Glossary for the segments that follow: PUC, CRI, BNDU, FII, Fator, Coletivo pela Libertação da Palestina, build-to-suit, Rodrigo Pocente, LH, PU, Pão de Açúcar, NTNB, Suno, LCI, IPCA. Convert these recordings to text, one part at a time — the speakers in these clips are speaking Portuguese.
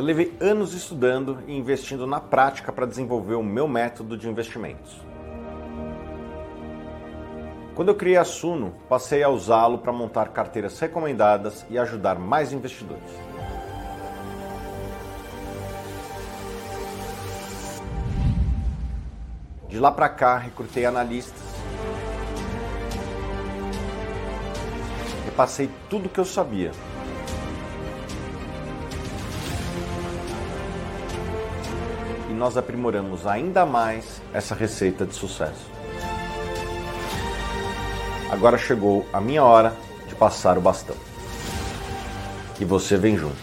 Eu levei anos estudando e investindo na prática para desenvolver o meu método de investimentos. Quando eu criei a Suno, passei a usá-lo para montar carteiras recomendadas e ajudar mais investidores. De lá para cá, recrutei analistas e passei tudo o que eu sabia. E nós aprimoramos ainda mais essa receita de sucesso. Agora chegou a minha hora de passar o bastão. E você vem junto.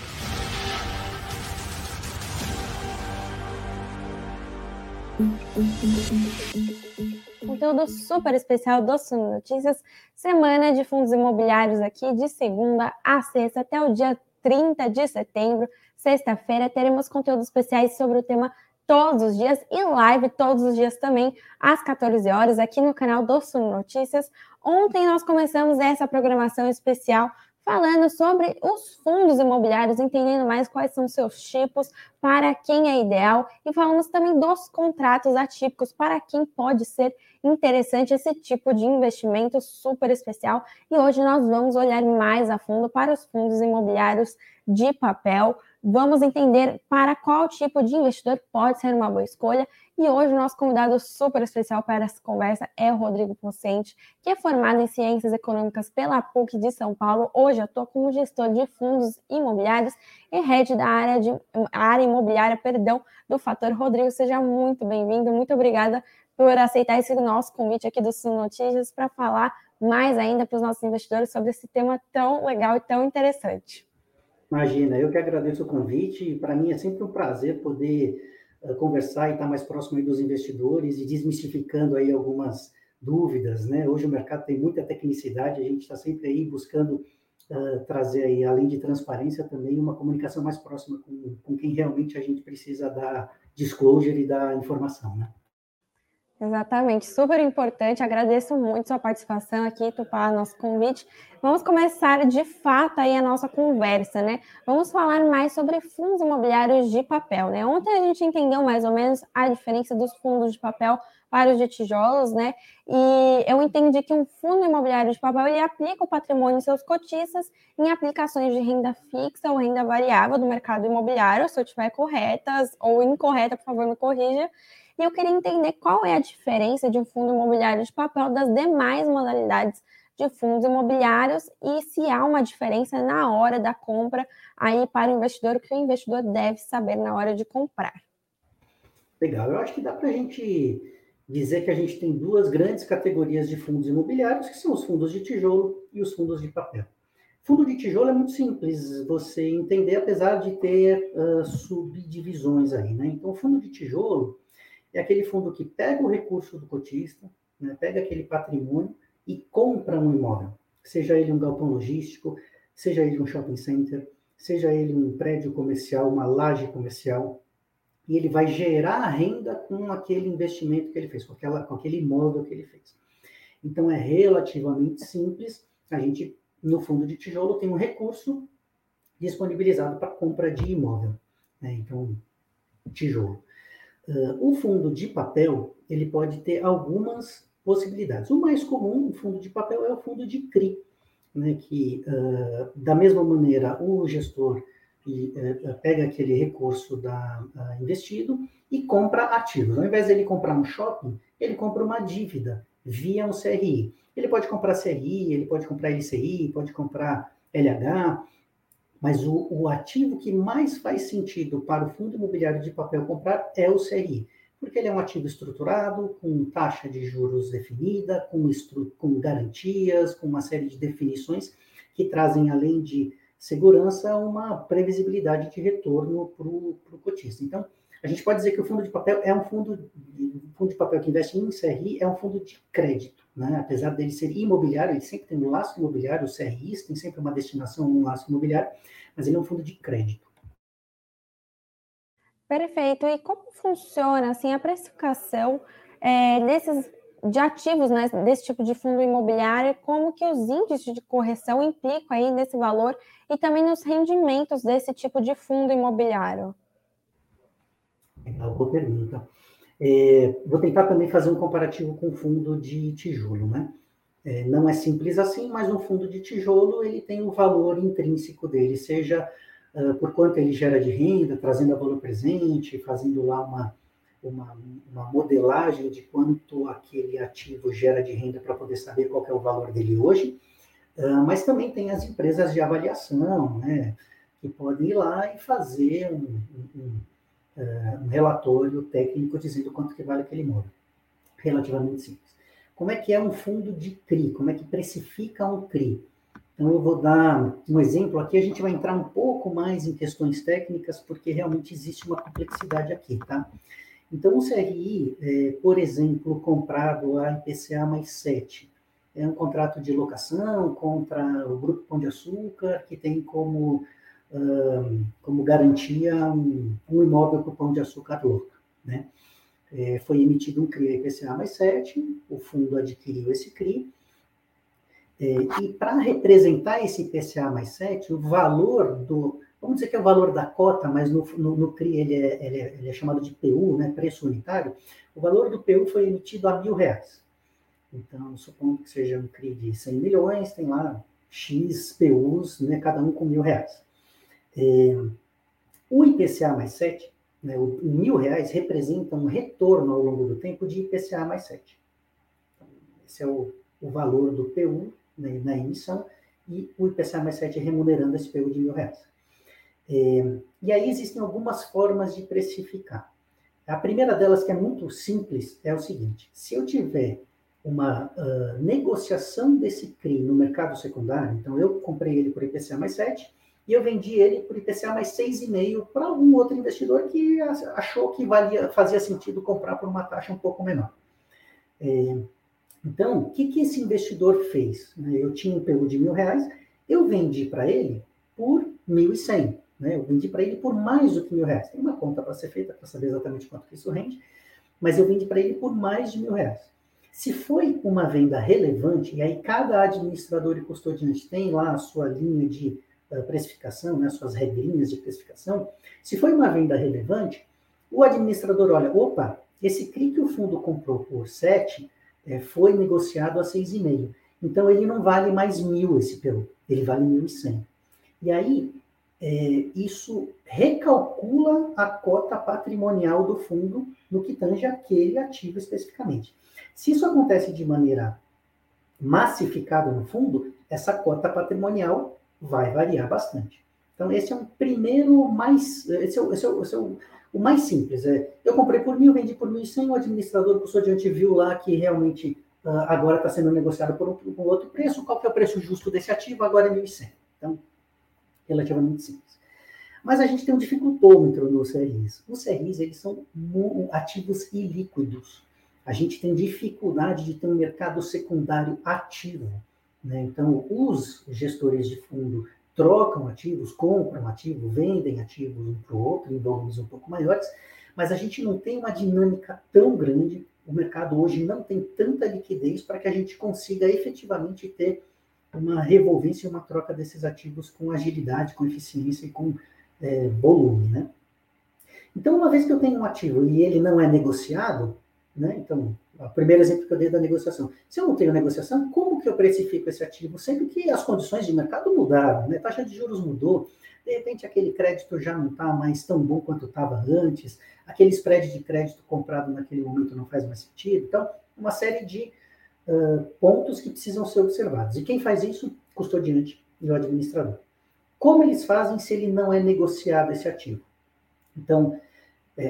Conteúdo super especial do Suno Notícias, semana de fundos imobiliários aqui de segunda a sexta até o dia 30 de setembro, sexta-feira, teremos conteúdos especiais sobre o tema todos os dias e live todos os dias também às 14 horas aqui no canal do Suno Notícias. Ontem nós começamos essa programação especial falando sobre os fundos imobiliários, entendendo mais quais são seus tipos, para quem é ideal, e falamos também dos contratos atípicos, para quem pode ser interessante esse tipo de investimento super especial. E hoje nós vamos olhar mais a fundo para os fundos imobiliários de papel, vamos entender para qual tipo de investidor pode ser uma boa escolha. E hoje o nosso convidado super especial para essa conversa é o Rodrigo Pocente, que é formado em Ciências Econômicas pela PUC de São Paulo. Hoje atua como gestor de fundos imobiliários e head da área imobiliária, do Fator. Rodrigo, seja muito bem-vindo. Muito obrigada por aceitar esse nosso convite aqui do Suno Notícias para falar mais ainda para os nossos investidores sobre esse tema tão legal e tão interessante. Imagina, eu que agradeço o convite. Para mim é sempre um prazer poder conversar e estar mais próximo aí dos investidores e desmistificando aí algumas dúvidas, né? Hoje o mercado tem muita tecnicidade, a gente está sempre aí buscando trazer aí, além de transparência, também uma comunicação mais próxima com quem realmente a gente precisa dar disclosure e dar informação, né? Exatamente, super importante, agradeço muito sua participação aqui, topar nosso convite. Vamos começar de fato aí a nossa conversa, né? Vamos falar mais sobre fundos imobiliários de papel, né? Ontem a gente entendeu mais ou menos a diferença dos fundos de papel para os de tijolos, né? E eu entendi que um fundo imobiliário de papel, ele aplica o patrimônio em seus cotistas em aplicações de renda fixa ou renda variável do mercado imobiliário, se eu tiver corretas ou incorreta, por favor, me corrija. E eu queria entender qual é a diferença de um fundo imobiliário de papel das demais modalidades de fundos imobiliários e se há uma diferença na hora da compra aí para o investidor, que o investidor deve saber na hora de comprar. Legal, eu acho que dá para a gente dizer que a gente tem duas grandes categorias de fundos imobiliários, que são os fundos de tijolo e os fundos de papel. Fundo de tijolo é muito simples você entender, apesar de ter subdivisões aí, né? Então, fundo de tijolo é aquele fundo que pega o recurso do cotista, né, pega aquele patrimônio e compra um imóvel, seja ele um galpão logístico, seja ele um shopping center, seja ele um prédio comercial, uma laje comercial, e ele vai gerar renda com aquele investimento que ele fez, com aquele imóvel que ele fez. Então, é relativamente simples. A gente, no fundo de tijolo, tem um recurso disponibilizado para compra de imóvel, né? Então, tijolo. O fundo de papel, ele pode ter algumas possibilidades. O mais comum, o fundo de papel, é o fundo de CRI, né, que, da mesma maneira, o gestor pega aquele recurso investido e compra ativos. Ao invés de ele comprar um shopping, ele compra uma dívida via um CRI. Ele pode comprar CRI, ele pode comprar LCI, pode comprar LH, mas o ativo que mais faz sentido para o fundo imobiliário de papel comprar é o CRI, porque ele é um ativo estruturado, com taxa de juros definida, com garantias, com uma série de definições que trazem, além de segurança, uma previsibilidade de retorno para o cotista. Então, a gente pode dizer que o fundo de papel é um fundo de papel que investe em CRI, é um fundo de crédito, né? Apesar dele ser imobiliário, ele sempre tem um laço imobiliário, os CRIs tem sempre uma destinação num laço imobiliário, mas ele é um fundo de crédito. Perfeito. E como funciona assim a precificação desses de ativos, né, desse tipo de fundo imobiliário, como que os índices de correção implicam aí nesse valor e também nos rendimentos desse tipo de fundo imobiliário. Legal, boa pergunta. Vou tentar também fazer um comparativo com o fundo de tijolo, né? Não é simples assim, mas um fundo de tijolo ele tem um valor intrínseco dele, seja por quanto ele gera de renda, trazendo a valor presente, fazendo lá uma modelagem de quanto aquele ativo gera de renda para poder saber qual é o valor dele hoje, mas também tem as empresas de avaliação, né, que podem ir lá e fazer um relatório técnico dizendo quanto que vale aquele imóvel. Relativamente simples. Como é que é um fundo de CRI? Como é que precifica um CRI? Então, eu vou dar um exemplo aqui, a gente vai entrar um pouco mais em questões técnicas, porque realmente existe uma complexidade aqui, tá? Então, o CRI, por exemplo, comprado a IPCA mais 7, é um contrato de locação contra o Grupo Pão de Açúcar, que tem como garantia um imóvel que o Pão de Açúcar loca, né? Foi emitido um CRI a IPCA mais 7, o fundo adquiriu esse CRI, e para representar esse IPCA mais 7, o valor do... Vamos dizer que é o valor da cota, mas no CRI ele é chamado de PU, né, preço unitário. O valor do PU foi emitido a R$1.000. Então, supondo que seja um CRI de 100 milhões, tem lá X PUs, né, cada um com R$1.000. O IPCA mais 7, né, o R$1.000 representa um retorno ao longo do tempo de IPCA mais 7. Então, esse é o valor do PU, né, na emissão, e o IPCA mais 7 remunerando esse PU de R$1.000. E aí existem algumas formas de precificar. A primeira delas, que é muito simples, é o seguinte: se eu tiver uma negociação desse CRI no mercado secundário, então eu comprei ele por IPCA mais 7 e eu vendi ele por IPCA mais 6,5 para algum outro investidor que achou que fazia sentido comprar por uma taxa um pouco menor. Então, o que esse investidor fez? Eu tinha um PU de R$1.000, eu vendi para ele por 1.100. Né? Eu vendi para ele por mais do que R$1.000. Tem uma conta para ser feita para saber exatamente quanto que isso rende, mas eu vendi para ele por mais de R$1.000. Se foi uma venda relevante, e aí cada administrador e custodiante tem lá a sua linha de precificação, né? Suas regrinhas de precificação, se foi uma venda relevante, o administrador olha, opa, esse CRI que o fundo comprou por 7 foi negociado a 6,5. Então ele não vale mais 1.000 esse PU, ele vale 1.100. E aí, isso recalcula a cota patrimonial do fundo no que tange aquele ativo especificamente. Se isso acontece de maneira massificada no fundo, essa cota patrimonial vai variar bastante. Então, esse é um primeiro mais... Esse é o mais simples. Eu comprei por 1.000, vendi por 1.100, o administrador, o custodiante viu lá que realmente agora está sendo negociado por outro preço. Qual que é o preço justo desse ativo? Agora é 1.100. Então, relativamente simples. Mas a gente tem um dificultômetro nos CRIs. Os CRIs, eles são ativos ilíquidos. A gente tem dificuldade de ter um mercado secundário ativo, né? Então, os gestores de fundo trocam ativos, compram ativo, vendem ativos um para o outro, em volumes um pouco maiores, mas a gente não tem uma dinâmica tão grande, o mercado hoje não tem tanta liquidez para que a gente consiga efetivamente ter uma revolvência e uma troca desses ativos com agilidade, com eficiência e com volume, né? Então, uma vez que eu tenho um ativo e ele não é negociado, né? Então, o primeiro exemplo que eu dei é da negociação. Se eu não tenho negociação, como que eu precifico esse ativo? Sempre que as condições de mercado mudaram, né? A taxa de juros mudou, de repente aquele crédito já não está mais tão bom quanto estava antes, aquele spread de crédito comprado naquele momento não faz mais sentido. Então, uma série de pontos que precisam ser observados. E quem faz isso? O custodiante e o administrador. Como eles fazem se ele não é negociado esse ativo? Então,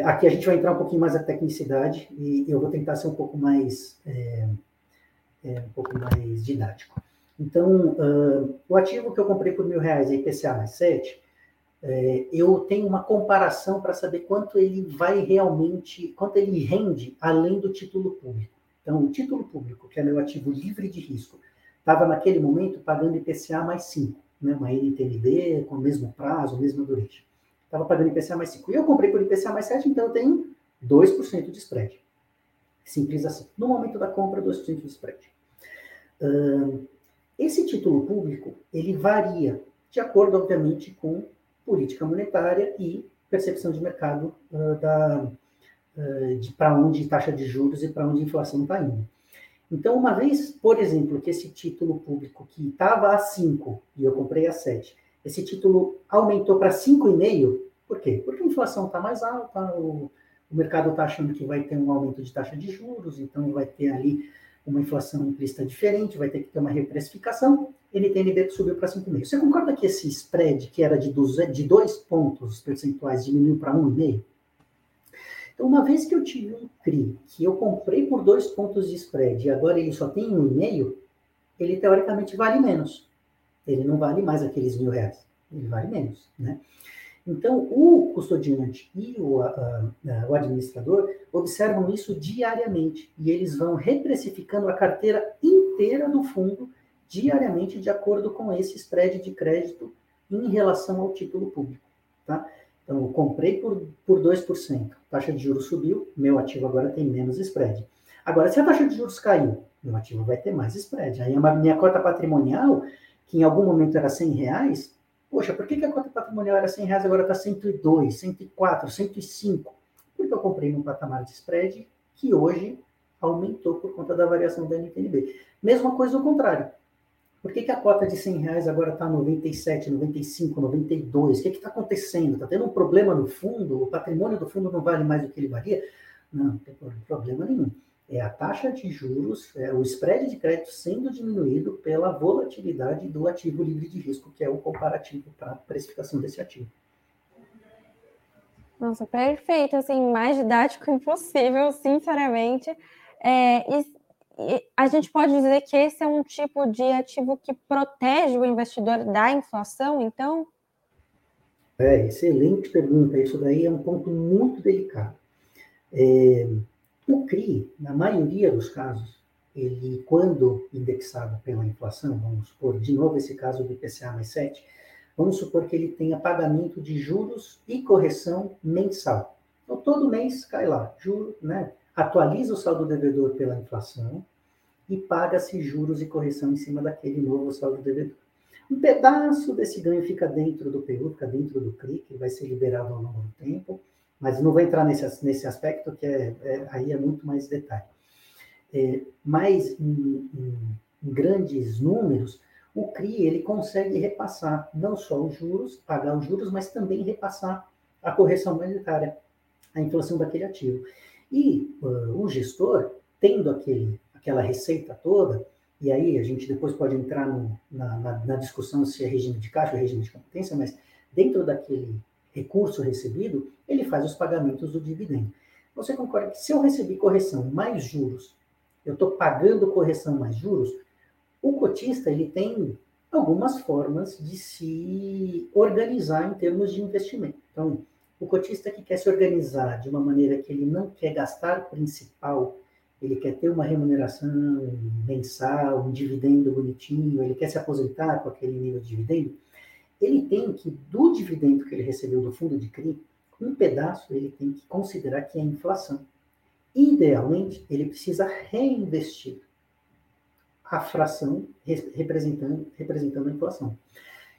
aqui a gente vai entrar um pouquinho mais na tecnicidade e eu vou tentar ser um pouco mais didático. Então, o ativo que eu comprei por R$1.000 é IPCA mais 7, eu tenho uma comparação para saber quanto ele vai realmente, quanto ele rende além do título público. Então, o título público, que é meu ativo livre de risco, estava naquele momento pagando IPCA mais 5, né? Uma NTNB com o mesmo prazo, mesma dureza. Estava pagando IPCA mais 5. E eu comprei por IPCA mais 7, então eu tenho 2% de spread. Simples assim. No momento da compra dos títulos spread. Esse título público, ele varia de acordo, obviamente, com política monetária e percepção de mercado de para onde taxa de juros e para onde a inflação está indo. Então, uma vez, por exemplo, que esse título público que estava a 5 e eu comprei a 7, esse título aumentou para 5,5, por quê? Porque a inflação está mais alta, o mercado está achando que vai ter um aumento de taxa de juros, então vai ter ali uma inflação implícita diferente, vai ter que ter uma reprecificação, NTNB subiu para 5,5. Você concorda que esse spread, que era de 2 pontos percentuais, diminuiu para 1,5? Então, uma vez que eu tive um CRI, que eu comprei por 2 pontos de spread, e agora ele só tem 1,5, ele teoricamente vale menos. Ele não vale mais aqueles R$1.000, ele vale menos, né? Então, o custodiante e o administrador observam isso diariamente e eles vão reprecificando a carteira inteira do fundo diariamente de acordo com esse spread de crédito em relação ao título público, tá? Então, eu comprei por 2%, taxa de juros subiu, meu ativo agora tem menos spread. Agora, se a taxa de juros caiu, meu ativo vai ter mais spread. Aí, a minha cota patrimonial, que em algum momento era R$100, poxa, por que a cota patrimonial era R$100, agora está 102, 104, 105? Porque eu comprei num patamar de spread que hoje aumentou por conta da variação da NTNB. Mesma coisa ao contrário. Por que a cota de R$100 agora está 97, 95, 92? O que está acontecendo? Está tendo um problema no fundo? O patrimônio do fundo não vale mais do que ele valia? Não tem problema nenhum. É a taxa de juros, é o spread de crédito sendo diminuído pela volatilidade do ativo livre de risco, que é o comparativo para a precificação desse ativo. Nossa, perfeito. Assim, mais didático impossível, sinceramente. E a gente pode dizer que esse é um tipo de ativo que protege o investidor da inflação, então? Excelente pergunta. Isso daí é um ponto muito delicado. O CRI, na maioria dos casos, ele, quando indexado pela inflação, vamos supor, de novo esse caso do IPCA mais 7, vamos supor que ele tenha pagamento de juros e correção mensal. Então, todo mês cai lá, juro, né? Atualiza o saldo devedor pela inflação e paga-se juros e correção em cima daquele novo saldo devedor. Um pedaço desse ganho fica dentro do PU, fica dentro do CRI, que vai ser liberado ao longo do tempo, mas não vou entrar nesse aspecto, que aí é muito mais detalhe. Mas, em grandes números, o CRI ele consegue repassar não só os juros, pagar os juros, mas também repassar a correção monetária, a inflação daquele ativo. E o gestor, tendo aquela receita toda, e aí a gente depois pode entrar na discussão se é regime de caixa ou regime de competência, mas dentro daquele recurso recebido, ele faz os pagamentos do dividendo. Você concorda que se eu recebi correção mais juros, eu estou pagando correção mais juros, o cotista ele tem algumas formas de se organizar em termos de investimento. Então, o cotista que quer se organizar de uma maneira que ele não quer gastar principal, ele quer ter uma remuneração mensal, um dividendo bonitinho, ele quer se aposentar com aquele nível de dividendo, ele tem que, do dividendo que ele recebeu do fundo de CRI, um pedaço ele tem que considerar que é inflação. Idealmente, ele precisa reinvestir a fração representando a inflação.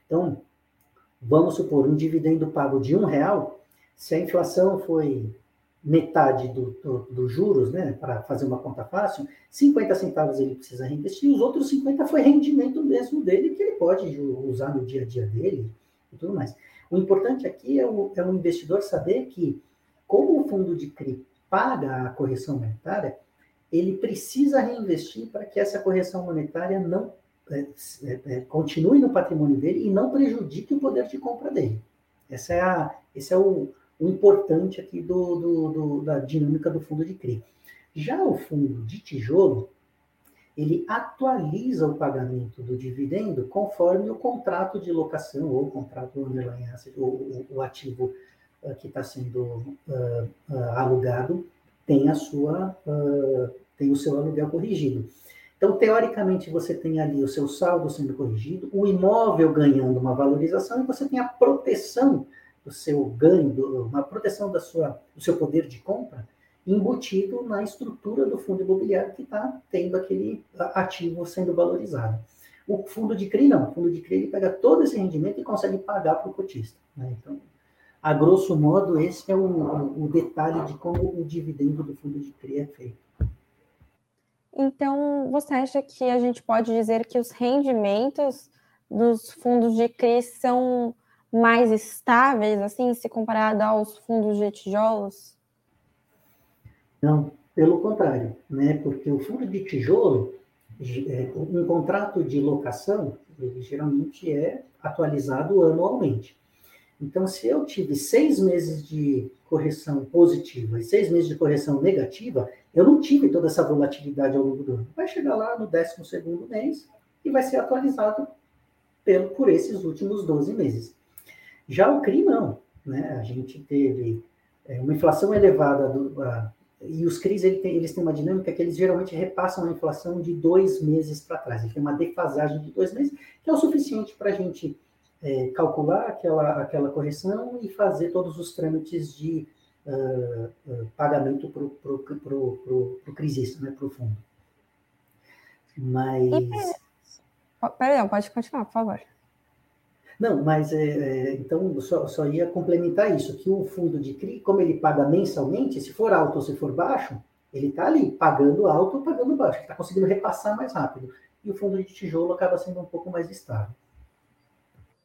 Então, vamos supor, um dividendo pago de R$1, se a inflação foi metade dos juros, né, para fazer uma conta fácil, 50 centavos ele precisa reinvestir, os outros 50 foi rendimento mesmo dele, que ele pode usar no dia a dia dele e tudo mais. O importante aqui é o investidor saber que, como o fundo de CRI paga a correção monetária, ele precisa reinvestir para que essa correção monetária não continue no patrimônio dele e não prejudique o poder de compra dele. Esse é o importante aqui da dinâmica do fundo de CRI. Já o fundo de tijolo, ele atualiza o pagamento do dividendo conforme o contrato de locação ou o contrato underlying asset, ou o ativo que está sendo alugado tem o seu aluguel corrigido. Então, teoricamente, você tem ali o seu saldo sendo corrigido, o imóvel ganhando uma valorização e você tem a proteção do seu ganho, uma proteção do seu poder de compra embutido na estrutura do fundo imobiliário que está tendo aquele ativo sendo valorizado. O fundo de CRI não. O fundo de CRI ele pega todo esse rendimento e consegue pagar para o cotista. Né? Então, a grosso modo, esse é o detalhe de como o dividendo do fundo de CRI é feito. Então, você acha que a gente pode dizer que os rendimentos dos fundos de CRI são mais estáveis, assim, se comparado aos fundos de tijolos? Não, pelo contrário, né? Porque o fundo de tijolo, um contrato de locação, ele geralmente é atualizado anualmente. Então, se eu tive 6 meses de correção positiva e 6 meses de correção negativa, eu não tive toda essa volatilidade ao longo do ano. Vai chegar lá no 12º mês e vai ser atualizado por esses últimos 12 meses. Já o CRI, não. Né? A gente teve uma inflação elevada e os CRIs eles têm uma dinâmica que eles geralmente repassam a inflação de 2 meses para trás. Eles têm uma defasagem de 2 meses, que é o suficiente para a gente... calcular aquela correção e fazer todos os trâmites de pagamento pro crisista, né, pro fundo. Mas... Perdão, pode continuar, por favor. Não, mas então só ia complementar isso, que o fundo de CRI, como ele paga mensalmente, se for alto ou se for baixo, ele está ali pagando alto ou pagando baixo, ele está conseguindo repassar mais rápido. E o fundo de tijolo acaba sendo um pouco mais estável.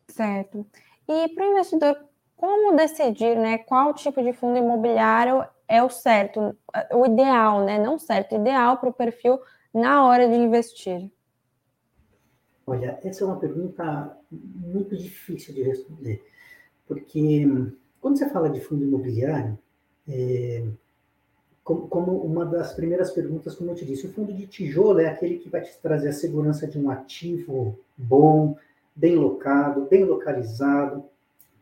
Certo. E para o investidor, como decidir, né, qual tipo de fundo imobiliário é o certo, o ideal, né, não certo, ideal para o perfil na hora de investir? Olha, essa é uma pergunta muito difícil de responder, porque quando você fala de fundo imobiliário, como uma das primeiras perguntas, como eu te disse, o fundo de tijolo é aquele que vai te trazer a segurança de um ativo bom, bem locado, bem localizado,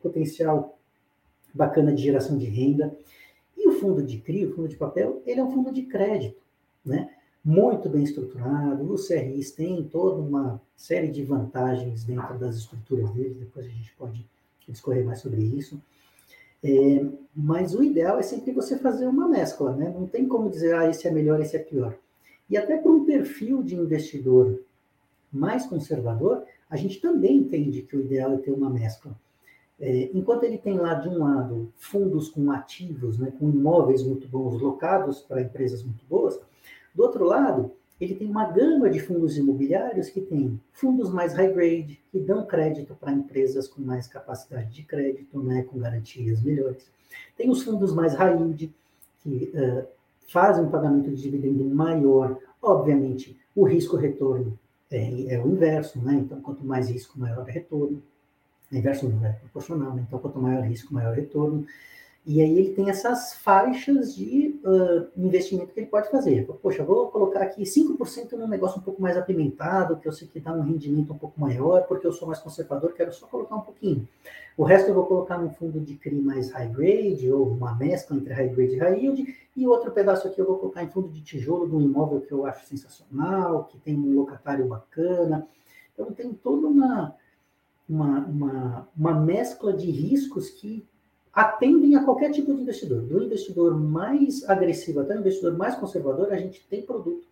potencial bacana de geração de renda. E o fundo de CRI, o fundo de papel, ele é um fundo de crédito, né? Muito bem estruturado, os CRIs têm toda uma série de vantagens dentro das estruturas deles, depois a gente pode discorrer mais sobre isso. Mas o ideal é sempre você fazer uma mescla, né? Não tem como dizer, esse é melhor, esse é pior. E até para um perfil de investidor mais conservador, a gente também entende que o ideal é ter uma mescla. Enquanto ele tem lá, de um lado, fundos com ativos, né, com imóveis muito bons, locados para empresas muito boas, do outro lado, ele tem uma gama de fundos imobiliários que tem fundos mais high grade, que dão crédito para empresas com mais capacidade de crédito, né, com garantias melhores. Tem os fundos mais high yield, que fazem um pagamento de dividendo maior. Obviamente, o risco-retorno é o inverso, né? Então, quanto mais risco, maior retorno. O inverso não é proporcional, né? Então, quanto maior risco, maior retorno. E aí ele tem essas faixas de investimento que ele pode fazer. Poxa, vou colocar aqui 5% num negócio um pouco mais apimentado, que eu sei que dá um rendimento um pouco maior, porque eu sou mais conservador, quero só colocar um pouquinho. O resto eu vou colocar num fundo de CRI mais high grade, ou uma mescla entre high grade e high yield, e outro pedaço aqui eu vou colocar em fundo de tijolo de um imóvel que eu acho sensacional, que tem um locatário bacana. Então tem toda uma mescla de riscos que atendem a qualquer tipo de investidor. Do investidor mais agressivo até o investidor mais conservador, a gente tem produto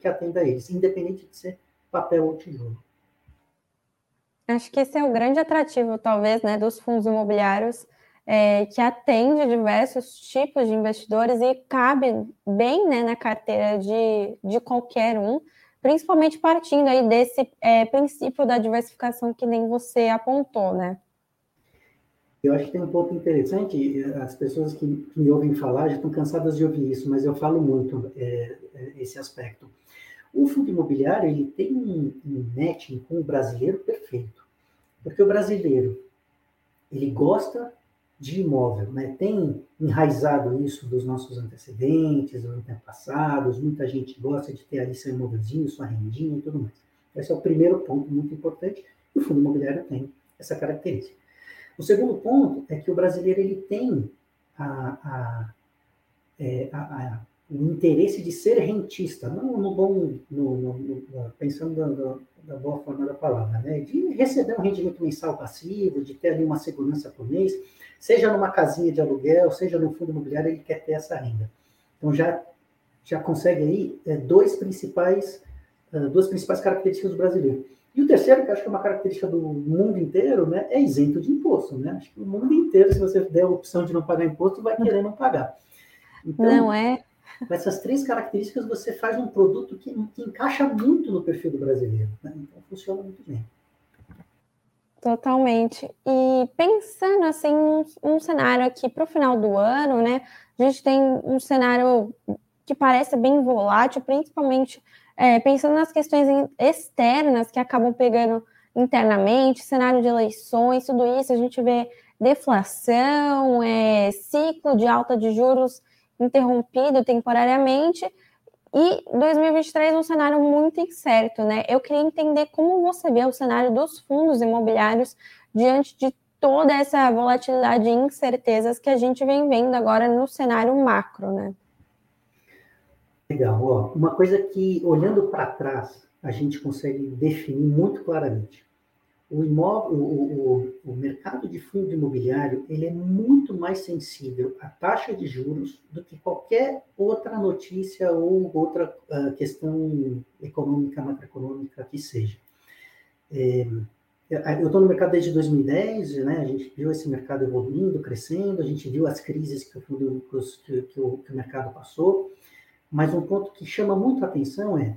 que atenda a eles, independente de ser papel ou tijolo. Acho que esse é o grande atrativo, talvez, né, dos fundos imobiliários, que atende diversos tipos de investidores e cabe bem, né, na carteira de qualquer um, principalmente partindo aí desse princípio da diversificação que nem você apontou, né? Eu acho que tem um ponto interessante, as pessoas que me ouvem falar já estão cansadas de ouvir isso, mas eu falo muito esse aspecto. O fundo imobiliário ele tem um matching com o brasileiro perfeito, porque o brasileiro ele gosta de imóvel, né? Tem enraizado isso dos nossos antecedentes, dos antepassados, muita gente gosta de ter ali seu imóvelzinho, sua rendinha e tudo mais. Esse é o primeiro ponto muito importante, e o fundo imobiliário tem essa característica. O segundo ponto é que o brasileiro ele tem o interesse de ser rentista, não no bom, pensando da boa forma da palavra, né? De receber um rendimento mensal passivo, de ter ali uma segurança por mês, seja numa casinha de aluguel, seja no fundo imobiliário, ele quer ter essa renda. Então, já consegue aí duas principais características do brasileiro. E o terceiro, que eu acho que é uma característica do mundo inteiro, né, é isento de imposto. Né? Acho que o mundo inteiro, se você der a opção de não pagar imposto, vai querer não pagar. Então, não é? Com essas três características, você faz um produto que encaixa muito no perfil do brasileiro. Né? Então, funciona muito bem. Totalmente. E pensando assim, um cenário aqui para o final do ano, né? A gente tem um cenário que parece bem volátil, principalmente pensando nas questões externas que acabam pegando internamente, cenário de eleições, tudo isso, a gente vê deflação, ciclo de alta de juros interrompido temporariamente, e 2023 é um cenário muito incerto, né? Eu queria entender como você vê o cenário dos fundos imobiliários diante de toda essa volatilidade e incertezas que a gente vem vendo agora no cenário macro, né? Legal. Ó, uma coisa que, olhando para trás, a gente consegue definir muito claramente. O mercado de fundo imobiliário, ele é muito mais sensível à taxa de juros do que qualquer outra notícia ou outra questão econômica, macroeconômica que seja. Eu estou no mercado desde 2010, né? A gente viu esse mercado evoluindo, crescendo, a gente viu as crises que o mercado passou, mas um ponto que chama muito a atenção é,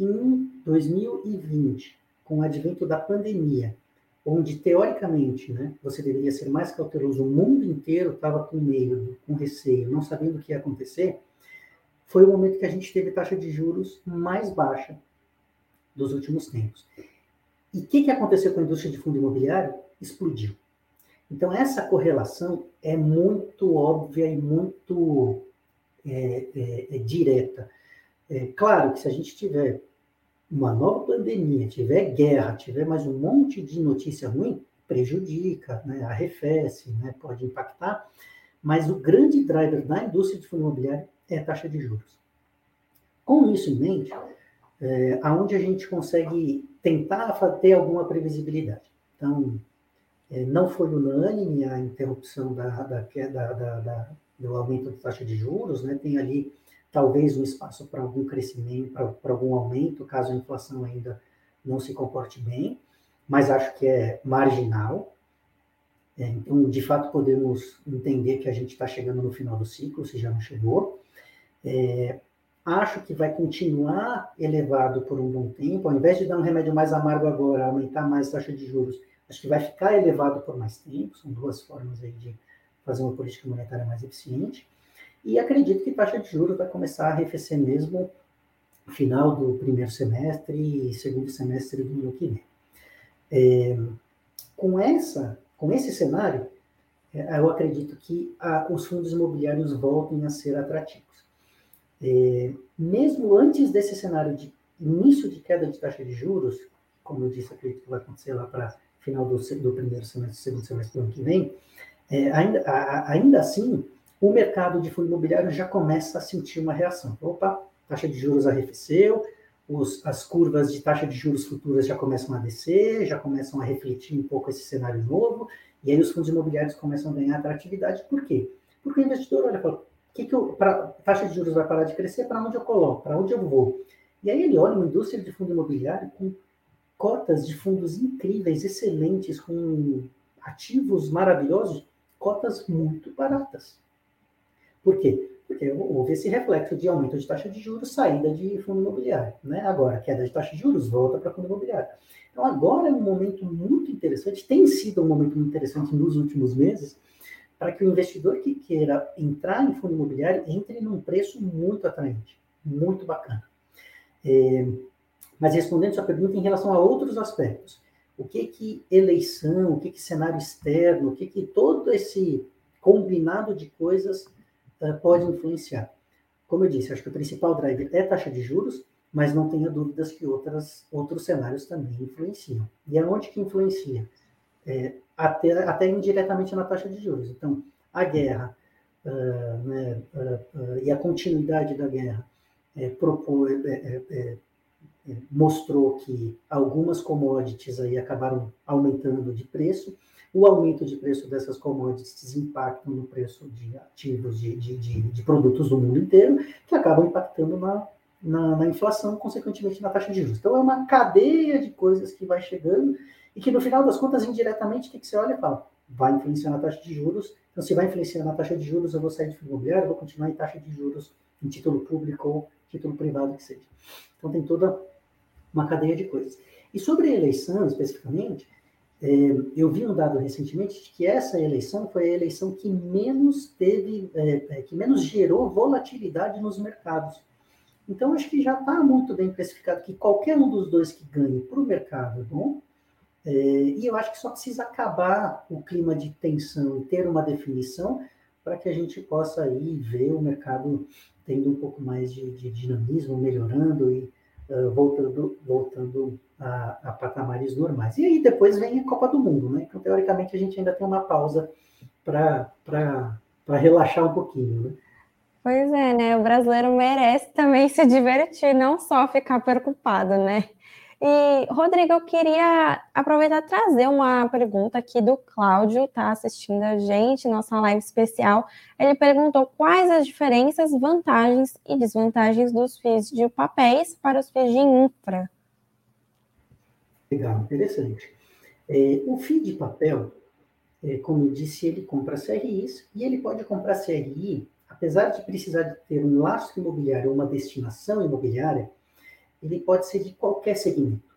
em 2020, com o advento da pandemia, onde, teoricamente, né, você deveria ser mais cauteloso, o mundo inteiro estava com medo, com receio, não sabendo o que ia acontecer, foi o momento que a gente teve taxa de juros mais baixa dos últimos tempos. E o que aconteceu com a indústria de fundo imobiliário? Explodiu. Então, essa correlação é muito óbvia e muito direta. É claro que se a gente tiver uma nova pandemia, tiver guerra, tiver mais um monte de notícia ruim, prejudica, né, arrefece, né, pode impactar, mas o grande driver da indústria de fundo imobiliário é a taxa de juros. Com isso em mente, aonde a gente consegue tentar ter alguma previsibilidade. Então, não foi unânime a interrupção do aumento da taxa de juros, né, tem ali talvez um espaço para algum crescimento, para algum aumento, caso a inflação ainda não se comporte bem, mas acho que é marginal. Então, de fato, podemos entender que a gente está chegando no final do ciclo, se já não chegou. Acho que vai continuar elevado por um bom tempo, ao invés de dar um remédio mais amargo agora, aumentar mais a taxa de juros, acho que vai ficar elevado por mais tempo, são duas formas aí de fazer uma política monetária mais eficiente. E acredito que taxa de juros vai começar a arrefecer mesmo no final do primeiro semestre e segundo semestre do ano que vem. Com esse cenário, eu acredito que os fundos imobiliários voltem a ser atrativos. Mesmo antes desse cenário de início de queda de taxa de juros, como eu disse, acredito que vai acontecer lá para final do primeiro semestre, segundo semestre do ano que vem, ainda assim, o mercado de fundo imobiliário já começa a sentir uma reação. Opa, taxa de juros arrefeceu, as curvas de taxa de juros futuras já começam a descer, já começam a refletir um pouco esse cenário novo, e aí os fundos imobiliários começam a ganhar atratividade. Por quê? Porque o investidor olha e fala, taxa de juros vai parar de crescer, para onde eu coloco, para onde eu vou? E aí ele olha uma indústria de fundo imobiliário com cotas de fundos incríveis, excelentes, com ativos maravilhosos, cotas muito baratas. Por quê? Porque houve esse reflexo de aumento de taxa de juros, saída de fundo imobiliário. Né? Agora, queda de taxa de juros, volta para fundo imobiliário. Então, agora é um momento muito interessante, tem sido um momento interessante nos últimos meses, para que o investidor que queira entrar em fundo imobiliário entre num preço muito atraente, muito bacana. Mas respondendo sua pergunta em relação a outros aspectos, o que eleição, o que cenário externo, o que todo esse combinado de coisas pode influenciar. Como eu disse, acho que o principal driver é taxa de juros, mas não tenha dúvidas que outros cenários também influenciam. E aonde que influencia? Até indiretamente na taxa de juros. Então, a guerra e a continuidade da guerra mostrou que algumas commodities aí acabaram aumentando de preço, o aumento de preço dessas commodities impacta no preço de ativos, de produtos do mundo inteiro, que acabam impactando na inflação, consequentemente na taxa de juros. Então, é uma cadeia de coisas que vai chegando e que, no final das contas, indiretamente, o que você olha e fala? Vai influenciar na taxa de juros. Então, se vai influenciar na taxa de juros, eu vou sair de fundo imobiliário, eu vou continuar em taxa de juros em título público ou título privado, que seja. Então, tem toda uma cadeia de coisas. E sobre a eleição, especificamente, eu vi um dado recentemente de que essa eleição foi a eleição que menos gerou volatilidade nos mercados. Então, acho que já está muito bem especificado que qualquer um dos dois que ganhe para o mercado é bom, e eu acho que só precisa acabar o clima de tensão e ter uma definição para que a gente possa aí ver o mercado tendo um pouco mais de dinamismo, melhorando e voltando a patamares normais. E aí depois vem a Copa do Mundo, né? Então, teoricamente, a gente ainda tem uma pausa para relaxar um pouquinho, né? Pois é, né? O brasileiro merece também se divertir, não só ficar preocupado, né? E, Rodrigo, eu queria aproveitar e trazer uma pergunta aqui do Cláudio, tá assistindo a gente, nossa live especial. Ele perguntou quais as diferenças, vantagens e desvantagens dos FIIs de papéis para os FIIs de infra. Legal, interessante. O FII de papel, como eu disse, ele compra CRIs e ele pode comprar CRI, apesar de precisar de ter um lastro imobiliário ou uma destinação imobiliária, ele pode ser de qualquer segmento.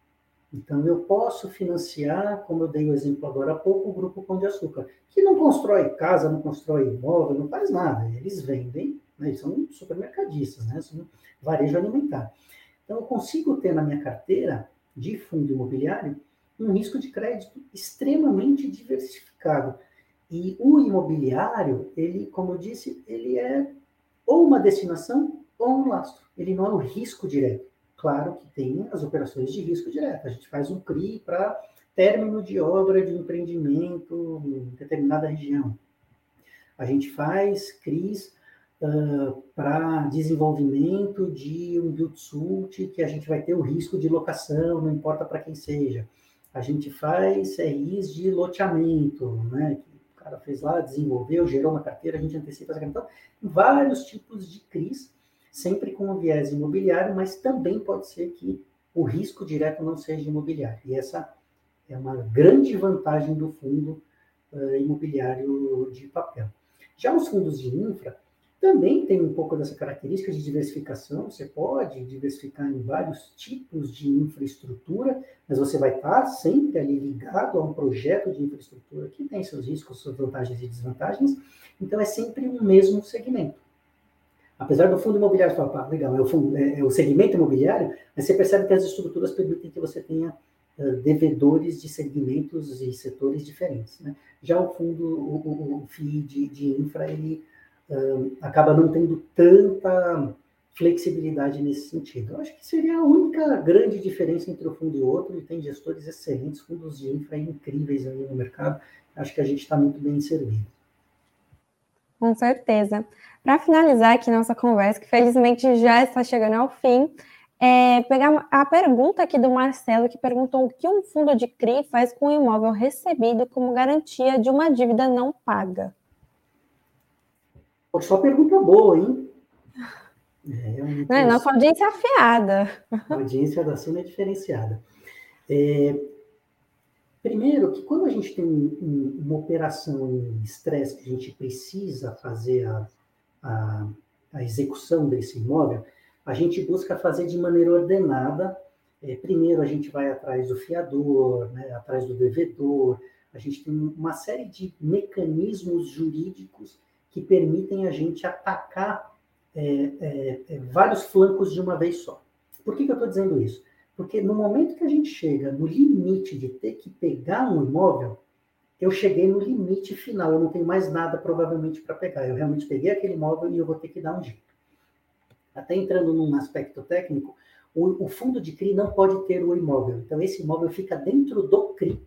Então, eu posso financiar, como eu dei o exemplo agora há pouco, o Grupo Pão de Açúcar, que não constrói casa, não constrói imóvel, não faz nada. Eles vendem, né? Eles são supermercadistas, né? São varejo alimentar. Então, eu consigo ter na minha carteira de fundo imobiliário um risco de crédito extremamente diversificado. E o imobiliário, ele, como eu disse, ele é ou uma destinação ou um lastro. Ele não é o risco direto. Claro que tem as operações de risco direto. A gente faz um CRI para término de obra de um empreendimento em determinada região. A gente faz CRIs para desenvolvimento de um build-to-suit, que a gente vai ter o risco de locação, não importa para quem seja. A gente faz CRIs de loteamento, né? O cara fez lá, desenvolveu, gerou uma carteira, a gente antecipa essa carteira. Então, vários tipos de CRIs, sempre com um viés imobiliário, mas também pode ser que o risco direto não seja imobiliário. E essa é uma grande vantagem do fundo imobiliário de papel. Já os fundos de infra também tem um pouco dessa característica de diversificação. Você pode diversificar em vários tipos de infraestrutura, mas você vai estar sempre ali ligado a um projeto de infraestrutura que tem seus riscos, suas vantagens e desvantagens. Então, é sempre o mesmo segmento. Apesar do fundo imobiliário, você fala, legal, é o segmento imobiliário, mas você percebe que as estruturas permitem que você tenha devedores de segmentos e setores diferentes, né? Já o fundo, o FII de infra, ele acaba não tendo tanta flexibilidade nesse sentido. Eu acho que seria a única grande diferença entre um fundo e outro, e tem gestores excelentes, fundos de infra incríveis aí no mercado. Acho que a gente está muito bem servido. Com certeza. Para finalizar aqui nossa conversa, que felizmente já está chegando ao fim, pegar a pergunta aqui do Marcelo, que perguntou o que um fundo de CRI faz com o imóvel recebido como garantia de uma dívida não paga. Só pergunta boa, hein? Nossa audiência afiada. A audiência da Suno é diferenciada. Primeiro, que quando a gente tem uma operação em estresse, que a gente precisa fazer a execução desse imóvel, a gente busca fazer de maneira ordenada. Primeiro, a gente vai atrás do fiador, né, atrás do devedor. A gente tem uma série de mecanismos jurídicos que permitem a gente atacar vários flancos de uma vez só. Por que eu estou dizendo isso? Porque no momento que a gente chega no limite de ter que pegar um imóvel, eu cheguei no limite final, eu não tenho mais nada provavelmente para pegar. Eu realmente peguei aquele imóvel e eu vou ter que dar um jeito. Até entrando num aspecto técnico, o fundo de CRI não pode ter o imóvel. Então, esse imóvel fica dentro do CRI,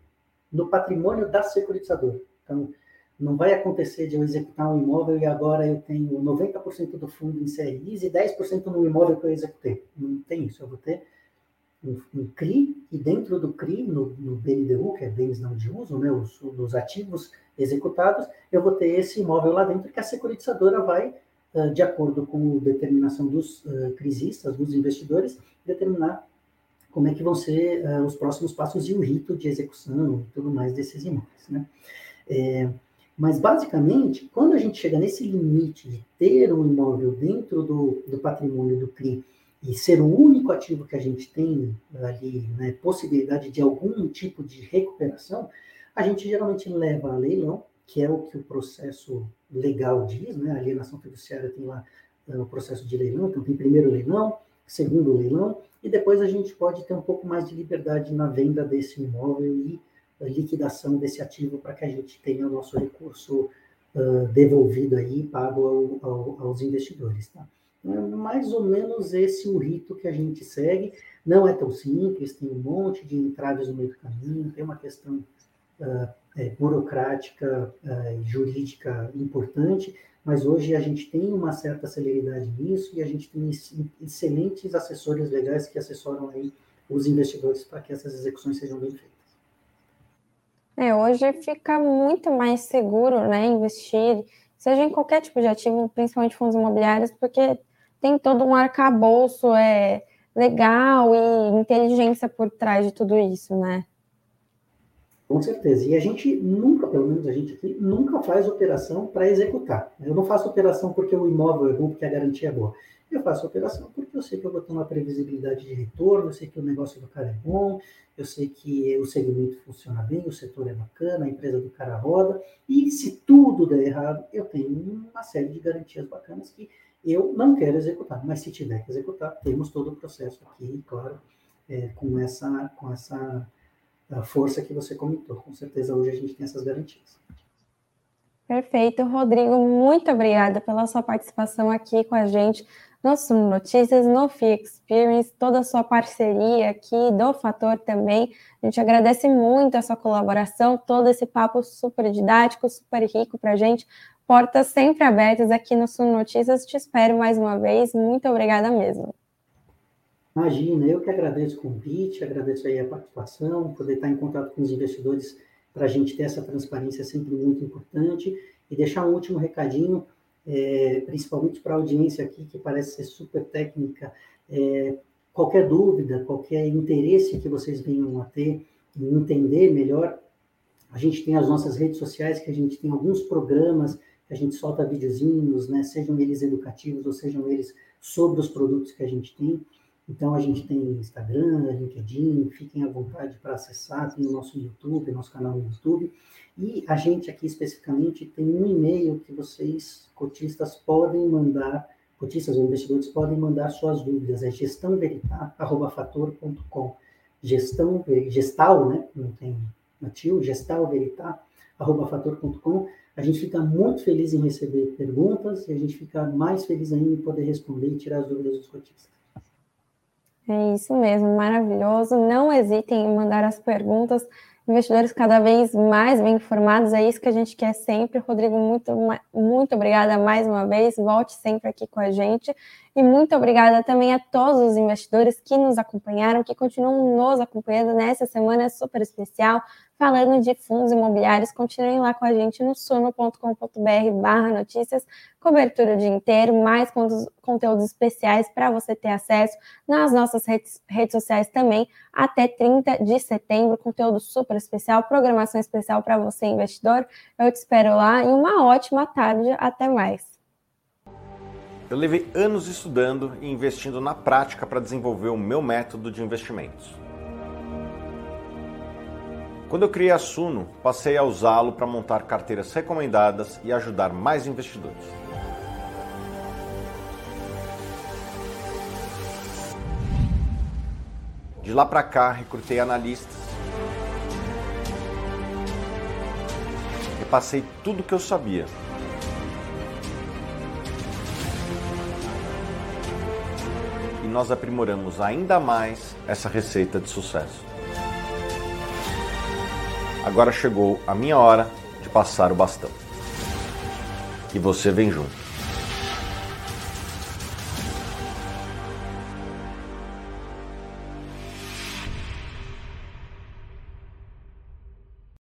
no patrimônio da securitizadora. Então, não vai acontecer de eu executar um imóvel e agora eu tenho 90% do fundo em CRIs e 10% no imóvel que eu executei. Não tem isso, eu vou ter no CRI, e dentro do CRI, no BNDU, que é bens não de uso, né, os ativos executados, eu vou ter esse imóvel lá dentro que a securitizadora vai, de acordo com a determinação dos crisistas, dos investidores, determinar como é que vão ser os próximos passos e o rito de execução e tudo mais desses imóveis, né? Mas, basicamente, quando a gente chega nesse limite de ter um imóvel dentro do patrimônio do CRI e ser o único ativo que a gente tem ali, né, possibilidade de algum tipo de recuperação, a gente geralmente leva a leilão, que é o que o processo legal diz, né? A alienação fiduciária tem lá o processo de leilão, então tem primeiro leilão, segundo leilão, e depois a gente pode ter um pouco mais de liberdade na venda desse imóvel e liquidação desse ativo para que a gente tenha o nosso recurso devolvido aí, pago aos investidores, tá? É mais ou menos esse o rito que a gente segue. Não é tão simples, tem um monte de entraves no meio do caminho, tem uma questão burocrática e jurídica importante, mas hoje a gente tem uma certa celeridade nisso e a gente tem excelentes assessores legais que assessoram aí os investidores para que essas execuções sejam bem feitas. Hoje fica muito mais seguro, né, investir, seja em qualquer tipo de ativo, principalmente fundos imobiliários, porque tem todo um arcabouço legal e inteligência por trás de tudo isso, né? Com certeza. E a gente nunca, pelo menos a gente aqui, nunca faz operação para executar. Eu não faço operação porque o imóvel é bom, porque a garantia é boa. Eu faço operação porque eu sei que eu vou ter uma previsibilidade de retorno, eu sei que o negócio do cara é bom, eu sei que o segmento funciona bem, o setor é bacana, a empresa do cara roda, e se tudo der errado, eu tenho uma série de garantias bacanas que eu não quero executar, mas se tiver que executar, temos todo o processo aqui, claro, com essa força que você comentou. Com certeza hoje a gente tem essas garantias. Perfeito, Rodrigo, muito obrigada pela sua participação aqui com a gente no Suno Notícias, no FII Experience, toda a sua parceria aqui do Fator também. A gente agradece muito a sua colaboração, todo esse papo super didático, super rico para a gente. Portas sempre abertas aqui no Suno Notícias. Te espero mais uma vez. Muito obrigada mesmo. Imagina, eu que agradeço o convite, agradeço aí a participação, poder estar em contato com os investidores para a gente ter essa transparência é sempre muito importante. E deixar um último recadinho, principalmente para a audiência aqui, que parece ser super técnica. Qualquer dúvida, qualquer interesse que vocês venham a ter em entender melhor, a gente tem as nossas redes sociais, que a gente tem alguns programas, que a gente solta videozinhos, né, sejam eles educativos ou sejam eles sobre os produtos que a gente tem. Então, a gente tem Instagram, LinkedIn, fiquem à vontade para acessar, tem o nosso YouTube, nosso canal no YouTube. E a gente aqui, especificamente, tem um e-mail que vocês, cotistas, podem mandar, cotistas ou investidores, podem mandar suas dúvidas. É gestãoveritar@fator.com. Gestal, né? Não tem nativo, gestalveritar@fator.com. A gente fica muito feliz em receber perguntas e a gente fica mais feliz ainda em poder responder e tirar as dúvidas dos cotistas. É isso mesmo, maravilhoso. Não hesitem em mandar as perguntas. Investidores cada vez mais bem informados, é isso que a gente quer sempre. Rodrigo, muito obrigada mais uma vez. Volte sempre aqui com a gente. E muito obrigada também a todos os investidores que nos acompanharam, que continuam nos acompanhando nessa semana super especial, falando de fundos imobiliários. Continuem lá com a gente no suno.com.br/notícias, cobertura o dia inteiro, mais conteúdos especiais para você ter acesso nas nossas redes sociais também, até 30 de setembro, conteúdo super especial, programação especial para você, investidor. Eu te espero lá e uma ótima tarde, até mais. Eu levei anos estudando e investindo na prática para desenvolver o meu método de investimentos. Quando eu criei a Suno, passei a usá-lo para montar carteiras recomendadas e ajudar mais investidores. De lá para cá, recrutei analistas e passei tudo o que eu sabia. E nós aprimoramos ainda mais essa receita de sucesso. Agora chegou a minha hora de passar o bastão. E você vem junto.